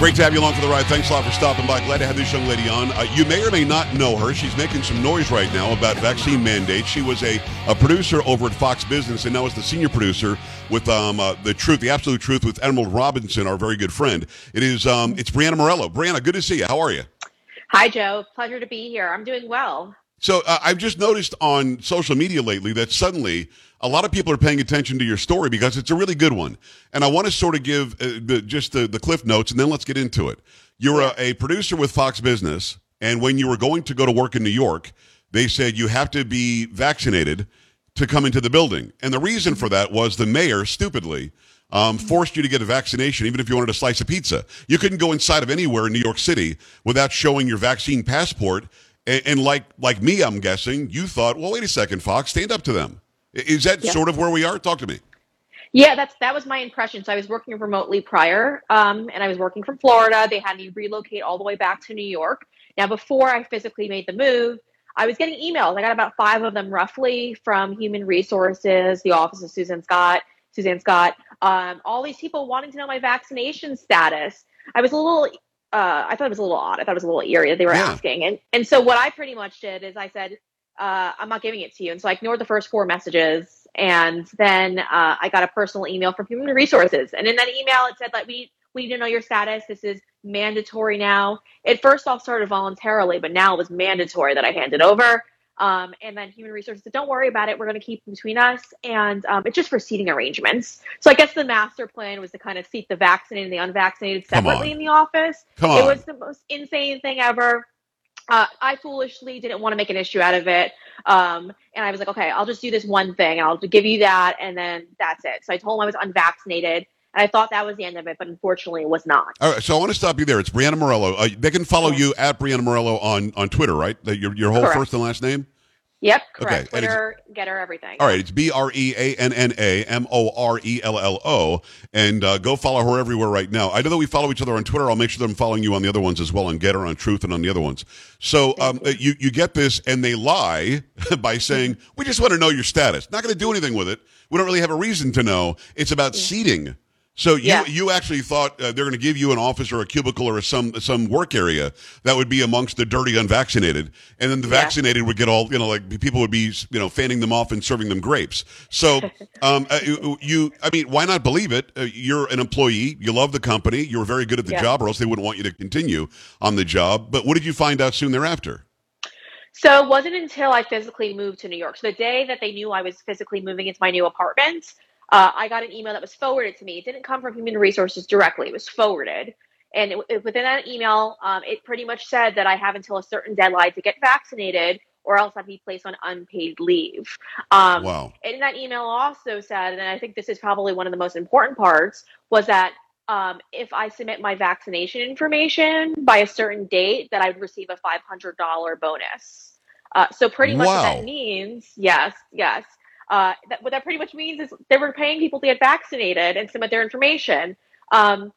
Great to have you along for the ride. Thanks a lot for stopping by. Glad to have this young lady on. You may or may not know her. She's making some noise right now about vaccine mandates. She was a producer over at Fox Business, and now is the senior producer with The Absolute Truth with Emerald Robinson, our very good friend. It's Breanna Morello. Breanna, good to see you. How are you? Hi, Joe. Pleasure to be here. I'm doing well. So I've just noticed on social media lately that suddenly a lot of people are paying attention to your story because it's a really good one. And I want to sort of give the cliff notes, and then let's get into it. You're a producer with Fox Business, and when you were going to go to work in New York, they said you have to be vaccinated to come into the building. And the reason for that was the mayor, stupidly, forced you to get a vaccination, even if you wanted a slice of pizza. You couldn't go inside of anywhere in New York City without showing your vaccine passport. And like me, I'm guessing, you thought, well, wait a second, Fox, stand up to them. Is that sort of where we are? Talk to me. Yeah, that was my impression. So I was working remotely prior, and I was working from Florida. They had me relocate all the way back to New York. Now, before I physically made the move, I was getting emails. I got about 5 of them roughly from Human Resources, the office of Suzanne Scott, all these people wanting to know my vaccination status. I thought it was a little odd. I thought it was a little eerie that they were asking. And so what I pretty much did is I said, I'm not giving it to you. And so I ignored the first 4 messages. And then I got a personal email from Human Resources. And in that email, it said, like, we need to know your status. This is mandatory now. It first off started voluntarily, but now it was mandatory that I handed over. And then Human Resources said, don't worry about it. We're going to keep it between us. And it's just for seating arrangements. So I guess the master plan was to kind of seat the vaccinated and the unvaccinated separately in the office. It was the most insane thing ever. I foolishly didn't want to make an issue out of it. And I was like, okay, I'll just do this one thing. And I'll give you that. And then that's it. So I told him I was unvaccinated. And I thought that was the end of it, but unfortunately it was not. All right, so I want to stop you there. It's Breanna Morello. They can follow you at Breanna Morello on Twitter, right? Your whole first and last name? Yep, correct. Okay. Twitter, Getter, everything. All right, it's BreannaMorello, and go follow her everywhere right now. I know that we follow each other on Twitter. I'll make sure that I'm following you on the other ones as well, on Getter, on Truth, and on the other ones. So you get this, and they lie by saying, we just want to know your status. Not going to do anything with it. We don't really have a reason to know. It's about seating. So you actually thought they're going to give you an office or a cubicle or some work area that would be amongst the dirty unvaccinated, and then the vaccinated would get all, people would be, fanning them off and serving them grapes. So why not believe it? You're an employee. You love the company. You were very good at the job, or else they wouldn't want you to continue on the job. But what did you find out soon thereafter? So it wasn't until I physically moved to New York. So the day that they knew I was physically moving into my new apartment, I got an email that was forwarded to me. It didn't come from Human Resources directly. It was forwarded. And within that email, it pretty much said that I have until a certain deadline to get vaccinated or else I'd be placed on unpaid leave. And that email also said, and I think this is probably one of the most important parts, was that if I submit my vaccination information by a certain date, that I'd receive a $500 bonus. So pretty much what that means, yes. What that pretty much means is they were paying people to get vaccinated and submit their information. It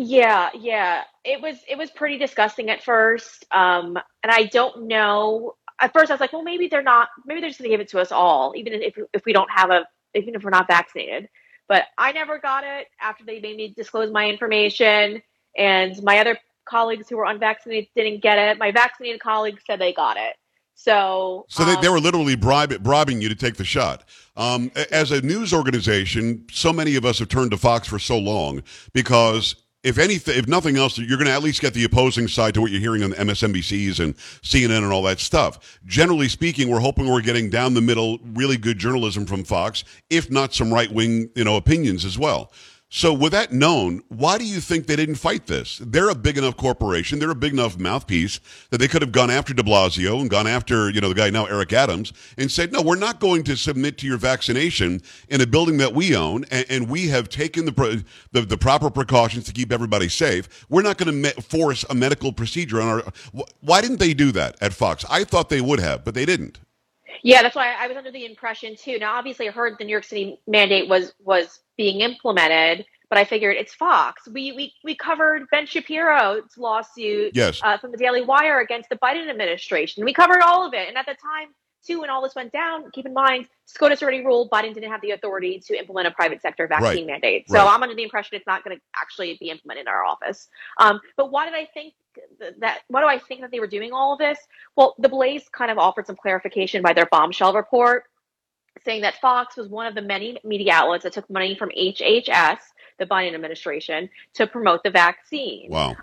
was pretty disgusting at first. And I don't know. At first I was like, well, maybe they're just going to give it to us all, even if we don't have even if we're not vaccinated. But I never got it after they made me disclose my information, and my other colleagues who were unvaccinated didn't get it. My vaccinated colleagues said they got it. So they were literally bribing you to take the shot. As a news organization, so many of us have turned to Fox for so long because if nothing else, you're going to at least get the opposing side to what you're hearing on the MSNBCs and CNN and all that stuff. Generally speaking, we're hoping we're getting down the middle, really good journalism from Fox, if not some right-wing, opinions as well. So with that known, why do you think they didn't fight this? They're a big enough corporation. They're a big enough mouthpiece that they could have gone after de Blasio and gone after, the guy now, Eric Adams, and said, no, we're not going to submit to your vaccination in a building that we own, and we have taken the proper precautions to keep everybody safe. We're not going to force a medical procedure on our – why didn't they do that at Fox? I thought they would have, but they didn't. Yeah, that's why I was under the impression, too. Now, obviously, I heard the New York City mandate was being implemented, but I figured it's Fox. We covered Ben Shapiro's lawsuit from the Daily Wire against the Biden administration. We covered all of it. And at the time, too, when all this went down, keep in mind, SCOTUS already ruled Biden didn't have the authority to implement a private sector vaccine mandate. So I'm under the impression it's not going to actually be implemented in our office. But why did I think that? Why do I think that they were doing all of this? Well, The Blaze kind of offered some clarification by their bombshell report, saying that Fox was one of the many media outlets that took money from HHS, the Biden administration, to promote the vaccine. Wow.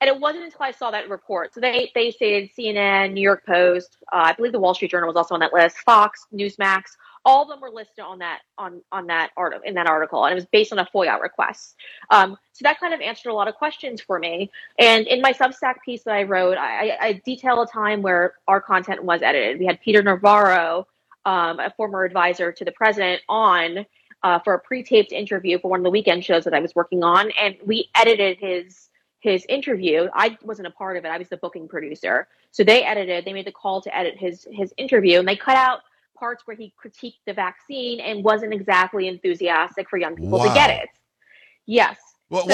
And it wasn't until I saw that report. So they stated CNN, New York Post, I believe the Wall Street Journal was also on that list, Fox, Newsmax, all of them were listed on that on that article, in that article, and it was based on a FOIA request. So that kind of answered a lot of questions for me. And in my Substack piece that I wrote, I detail a time where our content was edited. We had Peter Navarro, a former advisor to the president, on for a pre-taped interview for one of the weekend shows that I was working on, and we edited his interview. I wasn't a part of it. I was the booking producer. So they made the call to edit his interview, and they cut out parts where he critiqued the vaccine and wasn't exactly enthusiastic for young people to get it. Yes. Well,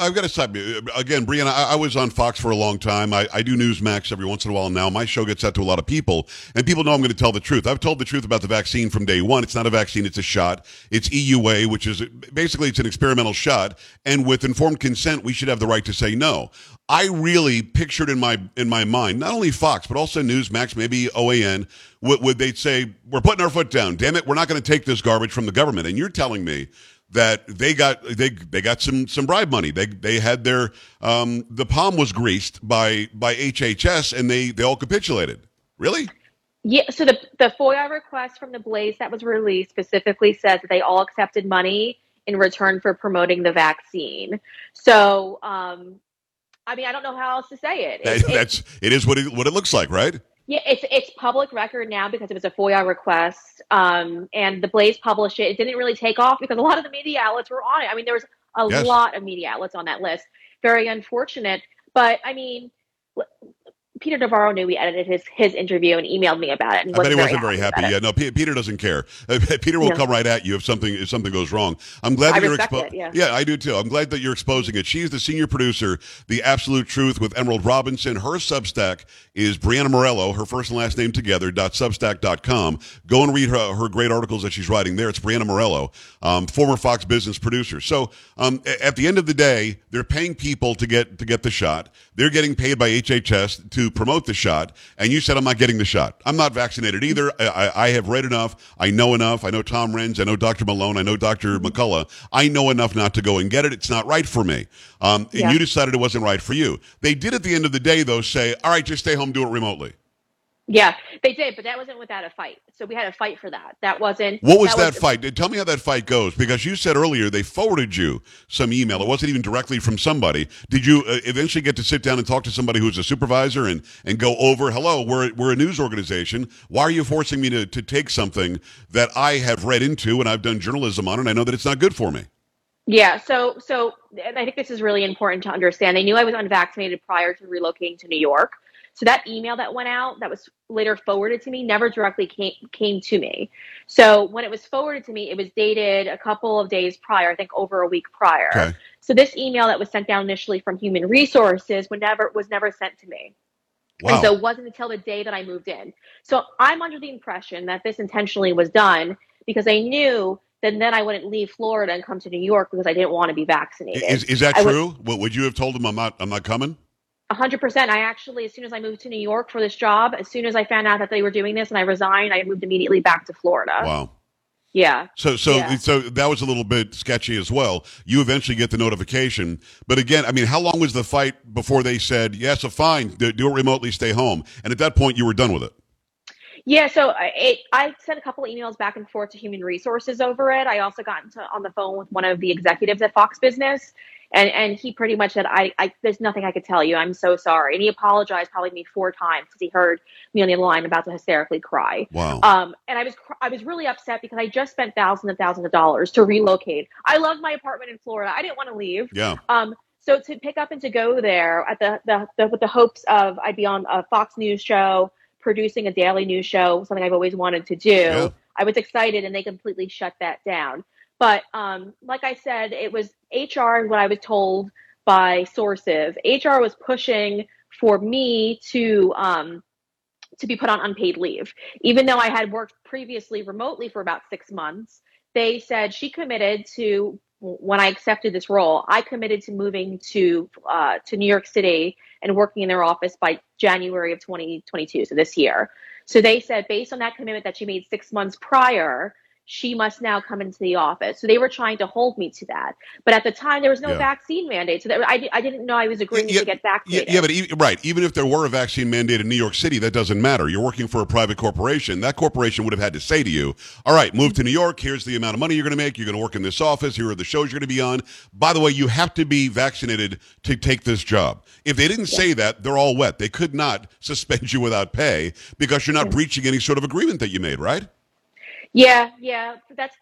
I've got to stop you. Again, Breanna, I was on Fox for a long time. I do Newsmax every once in a while now. My show gets out to a lot of people, and people know I'm going to tell the truth. I've told the truth about the vaccine from day one. It's not a vaccine. It's a shot. It's EUA, which is basically it's an experimental shot. And with informed consent, we should have the right to say no. I really pictured in my mind, not only Fox, but also Newsmax, maybe OAN, would they say, we're putting our foot down. Damn it, we're not going to take this garbage from the government. And you're telling me that they got some bribe money. They had their the palm was greased by HHS, and they all capitulated. Really? Yeah. So the FOIA request from The Blaze that was released specifically says that they all accepted money in return for promoting the vaccine. So I mean, I don't know how else to say it. It is what it looks like, right? Yeah, it's public record now because it was a FOIA request, and The Blaze published it. It didn't really take off because a lot of the media outlets were on it. I mean, there was a lot of media outlets on that list. Very unfortunate. But, I mean, Peter Navarro knew we edited his interview and emailed me about it. And I bet he wasn't very happy. Yeah, no, Peter doesn't care. Peter will come right at you if something goes wrong. I'm glad that you're exposing it. Yeah, I do too. I'm glad that you're exposing it. She's the senior producer, The Absolute Truth with Emerald Robinson. Her Substack is Breanna Morello, her first and last name together, .substack.com. Go and read her great articles that she's writing there. It's Breanna Morello, former Fox Business producer. So at the end of the day, they're paying people to get the shot. They're getting paid by HHS to promote the shot, and you said, I'm not getting the shot. I'm not vaccinated either. I have read enough. I know enough. I know Tom Renz. I know Dr. Malone. I know Dr. McCullough. I know enough not to go and get it. It's not right for me. And you decided it wasn't right for you. They did at the end of the day, though, say, all right, just stay home, do it remotely. Yeah, they did, but that wasn't without a fight. So we had a fight for that. That wasn't... What was that fight? Tell me how that fight goes, because you said earlier they forwarded you some email. It wasn't even directly from somebody. Did you eventually get to sit down and talk to somebody who's a supervisor and go over, hello, we're a news organization. Why are you forcing me to take something that I have read into and I've done journalism on, and I know that it's not good for me? Yeah, so and I think this is really important to understand. They knew I was unvaccinated prior to relocating to New York. So that email that went out that was later forwarded to me never directly came to me. So when it was forwarded to me, it was dated a couple of days prior, I think over a week prior. Okay. So this email that was sent down initially from Human Resources was never sent to me. Wow. And so it wasn't until the day that I moved in. So I'm under the impression that this intentionally was done because I knew that then I wouldn't leave Florida and come to New York because I didn't want to be vaccinated. Is that true? Would you have told them I'm not coming? 100%. I actually, as soon as I moved to New York for this job, as soon as I found out that they were doing this and I resigned, I moved immediately back to Florida. Wow. Yeah. So that was a little bit sketchy as well. You eventually get the notification. But again, I mean, how long was the fight before they said, yes, so fine, do it remotely, stay home? And at that point, you were done with it. Yeah, so I sent a couple of emails back and forth to Human Resources over it. I also got on the phone with one of the executives at Fox Business, and he pretty much said, I there's nothing I could tell you. I'm so sorry. And he apologized probably to me 4 times because he heard me on the line about to hysterically cry. Wow. And I was really upset because I just spent thousands and thousands of dollars to relocate. I loved my apartment in Florida. I didn't want to leave. Yeah. So to pick up and to go there at the with the hopes of I'd be on a Fox News show, producing a daily news show, something I've always wanted to do. Yeah. I was excited, and they completely shut that down. But like I said, it was HR and what I was told by sources. HR was pushing for me to to be put on unpaid leave. Even though I had worked previously remotely for about 6 months, they said she committed to, when I accepted this role, I committed to moving to New York City and working in their office by January of 2022, so this year. So they said, based on that commitment that she made 6 months prior, she must now come into the office. So they were trying to hold me to that. But at the time, there was no vaccine mandate. So that I didn't know I was agreeing to get vaccinated. But even if there were a vaccine mandate in New York City, that doesn't matter. You're working for a private corporation. That corporation would have had to say to you, all right, move to New York. Here's the amount of money you're going to make. You're going to work in this office. Here are the shows you're going to be on. By the way, you have to be vaccinated to take this job. If they didn't say that, they're all wet. They could not suspend you without pay because you're not breaching any sort of agreement that you made, right? Yeah. That's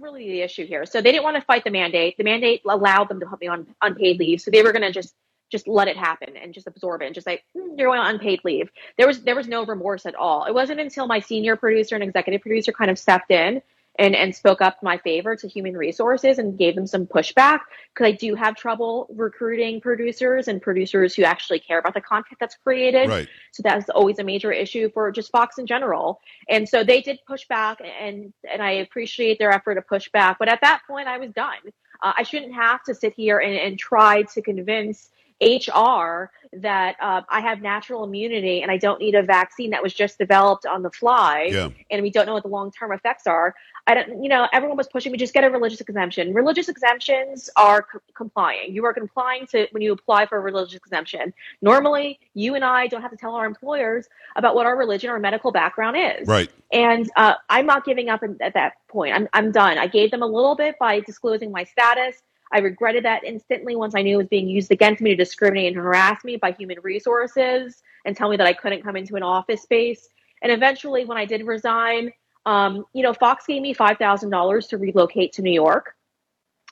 really the issue here. So they didn't want to fight the mandate. The mandate allowed them to put me on unpaid leave. So they were going to just let it happen and just absorb it and just like, you're going on unpaid leave. There was no remorse at all. It wasn't until my senior producer and executive producer kind of stepped in and spoke up in my favor to human resources and gave them some pushback, because I do have trouble recruiting producers and producers who actually care about the content that's created. Right. So that's always a major issue for just Fox in general. And so they did push back, and I appreciate their effort to push back. But at that point, I was done. I shouldn't have to sit here and try to convince HR that I have natural immunity and I don't need a vaccine that was just developed on the fly, and we don't know what the long-term effects are. Everyone was pushing me, just get a religious exemption. Religious exemptions are complying. You are complying to when you apply for a religious exemption. Normally, you and I don't have to tell our employers about what our religion or medical background is. Right. And I'm not giving up at that point. I'm done. I gave them a little bit by disclosing my status. I regretted that instantly once I knew it was being used against me to discriminate and harass me by human resources and tell me that I couldn't come into an office space. And eventually, when I did resign, Fox gave me $5,000 to relocate to New York.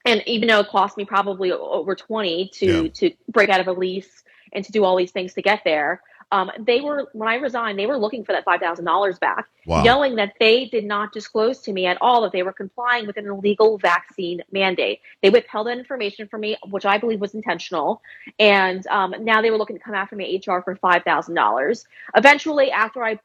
And even though it cost me probably over $20,000 to break out of a lease and to do all these things to get there, when I resigned, they were looking for that $5,000 back, knowing that they did not disclose to me at all that they were complying with an illegal vaccine mandate. They withheld that information from me, which I believe was intentional. And now they were looking to come after me HR for $5,000. Eventually, after I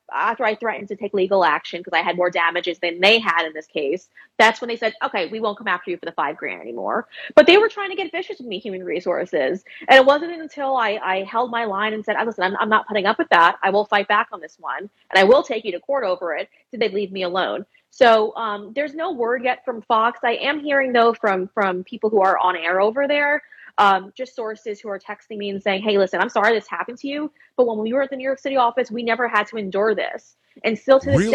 threatened to take legal action because I had more damages than they had in this case, that's when they said, okay, we won't come after you for the $5,000 anymore. But they were trying to get vicious with me, human resources. And it wasn't until I held my line and said, listen, I'm not putting up with that. I will fight back on this one, and I will take you to court over it. Did they leave me alone? So there's no word yet from Fox. I am hearing, though, from people who are on air over there, just sources who are texting me and saying, hey, listen, I'm sorry this happened to you, but when we were at the New York City office, we never had to endure this. And still to this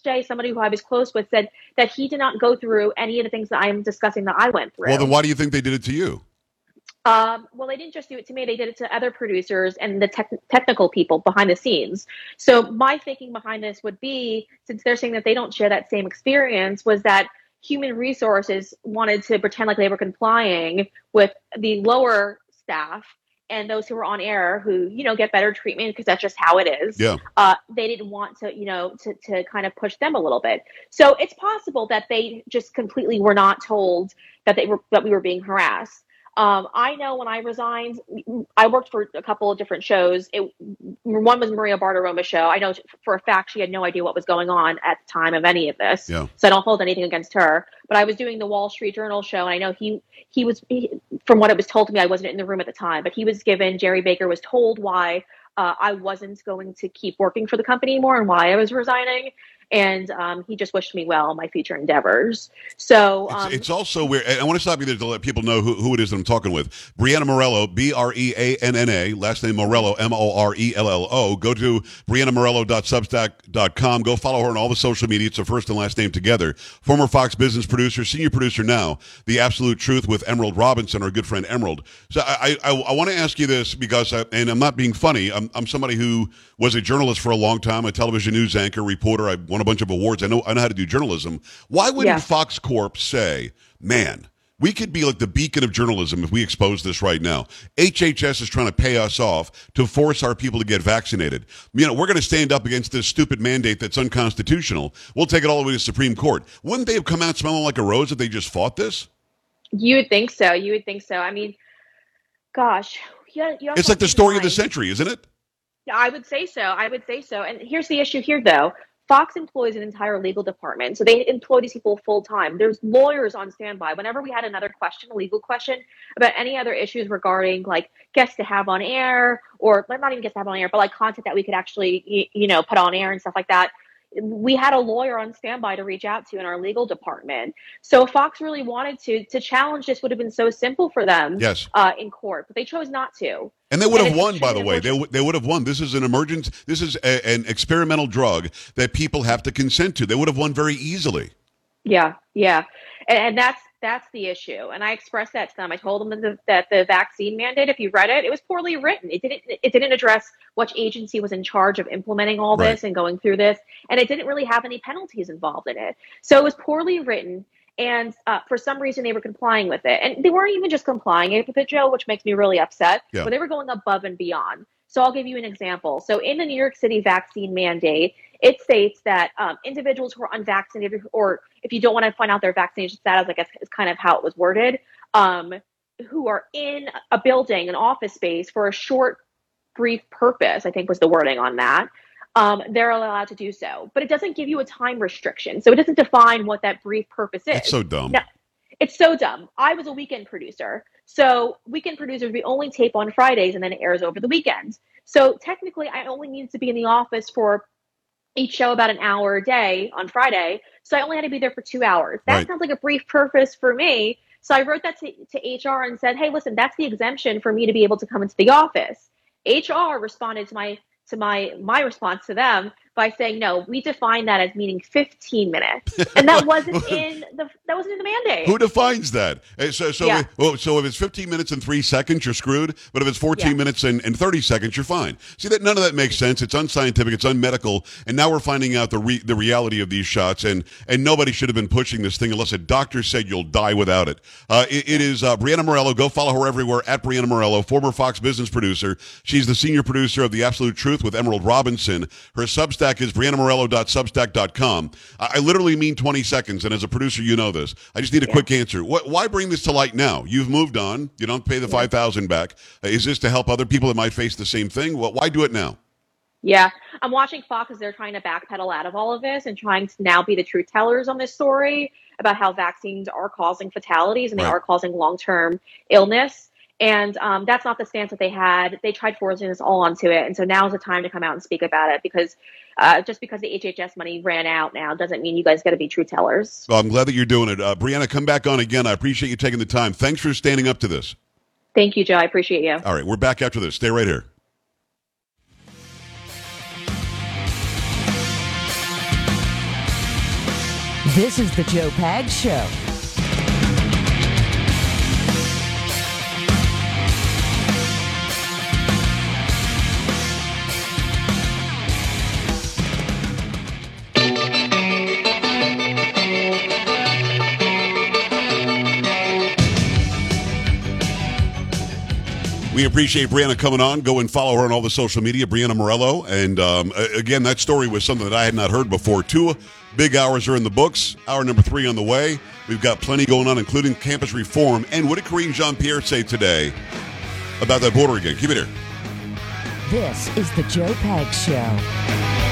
day, somebody who I was close with said that he did not go through any of the things that I am discussing that I went through. Well, then why do you think they did it to you? Well, they didn't just do it to me. They did it to other producers and the technical people behind the scenes. So my thinking behind this would be, since they're saying that they don't share that same experience, was that human resources wanted to pretend like they were complying with the lower staff and those who were on air who, get better treatment because that's just how it is. Yeah. They didn't want to, to kind of push them a little bit. So it's possible that they just completely were not told that we were being harassed. I know when I resigned, I worked for a couple of different shows. One was Maria Bartiromo's show. I know for a fact she had no idea what was going on at the time of any of this. Yeah. So I don't hold anything against her. But I was doing the Wall Street Journal show, and I know he was, from what it was told to me, I wasn't in the room at the time, but Jerry Baker was told why I wasn't going to keep working for the company anymore and why I was resigning. And he just wished me well in my future endeavors. So it's also weird. I want to stop you there to let people know who it is that I'm talking with. Breanna Morello, B-R-E-A-N-N-A, last name Morello, M-O-R-E-L-L-O. Go to BreannaMorello.substack.com. Go follow her on all the social media. It's her first and last name together. Former Fox Business producer, senior producer now, The Absolute Truth with Emerald Robinson, our good friend Emerald. So I want to ask you this because, and I'm not being funny, I'm somebody who was a journalist for a long time, a television news anchor, reporter. I won a bunch of awards. I know how to do journalism. Why wouldn't Fox Corp say, man, we could be like the beacon of journalism if we expose this right now? HHS is trying to pay us off to force our people to get vaccinated. We're going to stand up against this stupid mandate that's unconstitutional. We'll take it all the way to the Supreme Court. Wouldn't they have come out smelling like a rose if they just fought this? You would think so. I mean, gosh. It's like the story of the century, isn't it? I would say so. I would say so. And here's the issue here, though. Fox employs an entire legal department. So they employ these people full time. There's lawyers on standby. Whenever we had another question, a legal question about any other issues regarding like guests to have on air, or not even guests to have on air, but like content that we could actually, you know, put on air and stuff like that, we had a lawyer on standby to reach out to in our legal department. So if Fox really wanted to challenge this, would have been so simple for them in court, but they chose not to. And they would have won, by the way. They would have won. This is an emergent, this is an experimental drug that people have to consent to. They would have won very easily. Yeah, yeah. And that's the issue. And I expressed that to them. I told them that the vaccine mandate, if you read it, it was poorly written. It didn't address which agency was in charge of implementing all this and going through this. And it didn't really have any penalties involved in it. So it was poorly written. And for some reason, they were complying with it. And they weren't even just complying with it, Joe, which makes me really upset. Yeah. But they were going above and beyond. So I'll give you an example. So in the New York City vaccine mandate, it states that individuals who are unvaccinated, or if you don't want to find out their vaccination status, I guess is kind of how it was worded, who are in a building, an office space for a short, brief purpose, I think was the wording on that, they're allowed to do so. But it doesn't give you a time restriction. So it doesn't define what that brief purpose is. It's so dumb. Now, it's so dumb. I was a weekend producer. So weekend producers, we only tape on Fridays and then it airs over the weekend. So technically, I only needed to be in the office for each show about an hour a day on Friday. So I only had to be there for 2 hours. That sounds like a brief purpose for me. So I wrote that to HR and said, hey, listen, that's the exemption for me to be able to come into the office. HR responded to my response to them by saying, no, we define that as meaning 15 minutes. And that wasn't in the mandate. Who defines that? So if it's 15 minutes and 3 seconds, you're screwed. But if it's 14 minutes and 30 seconds, you're fine. See, that none of that makes sense. It's unscientific. It's unmedical. And now we're finding out the reality of these shots. And nobody should have been pushing this thing unless a doctor said you'll die without it. It is Breanna Morello. Go follow her everywhere at Breanna Morello, former Fox business producer. She's the senior producer of The Absolute Truth with Emerald Robinson. Her Substack is BreannaMorello.substack.com. I literally mean 20 seconds, and as a producer, you know this. I just need a quick answer. Why bring this to light now? You've moved on. You don't pay the $5,000 back. Is this to help other people that might face the same thing? Well, why do it now? Yeah, I'm watching Fox as they're trying to backpedal out of all of this and trying to now be the truth tellers on this story about how vaccines are causing fatalities and they are causing long-term illness. And that's not the stance that they had. They tried forcing us all onto it. And so now is the time to come out and speak about it, because just because the HHS money ran out now doesn't mean you guys got to be true tellers. Well, I'm glad that you're doing it. Breanna, come back on again. I appreciate you taking the time. Thanks for standing up to this. Thank you, Joe. I appreciate you. All right. We're back after this. Stay right here. This is the Joe Pags Show. We appreciate Breanna coming on. Go and follow her on all the social media, Breanna Morello. And again, that story was something that I had not heard before. 2 big hours are in the books. Hour number 3 on the way. We've got plenty going on, including campus reform. And what did Karine Jean-Pierre say today about that border again? Keep it here. This is the Joe Pags Show.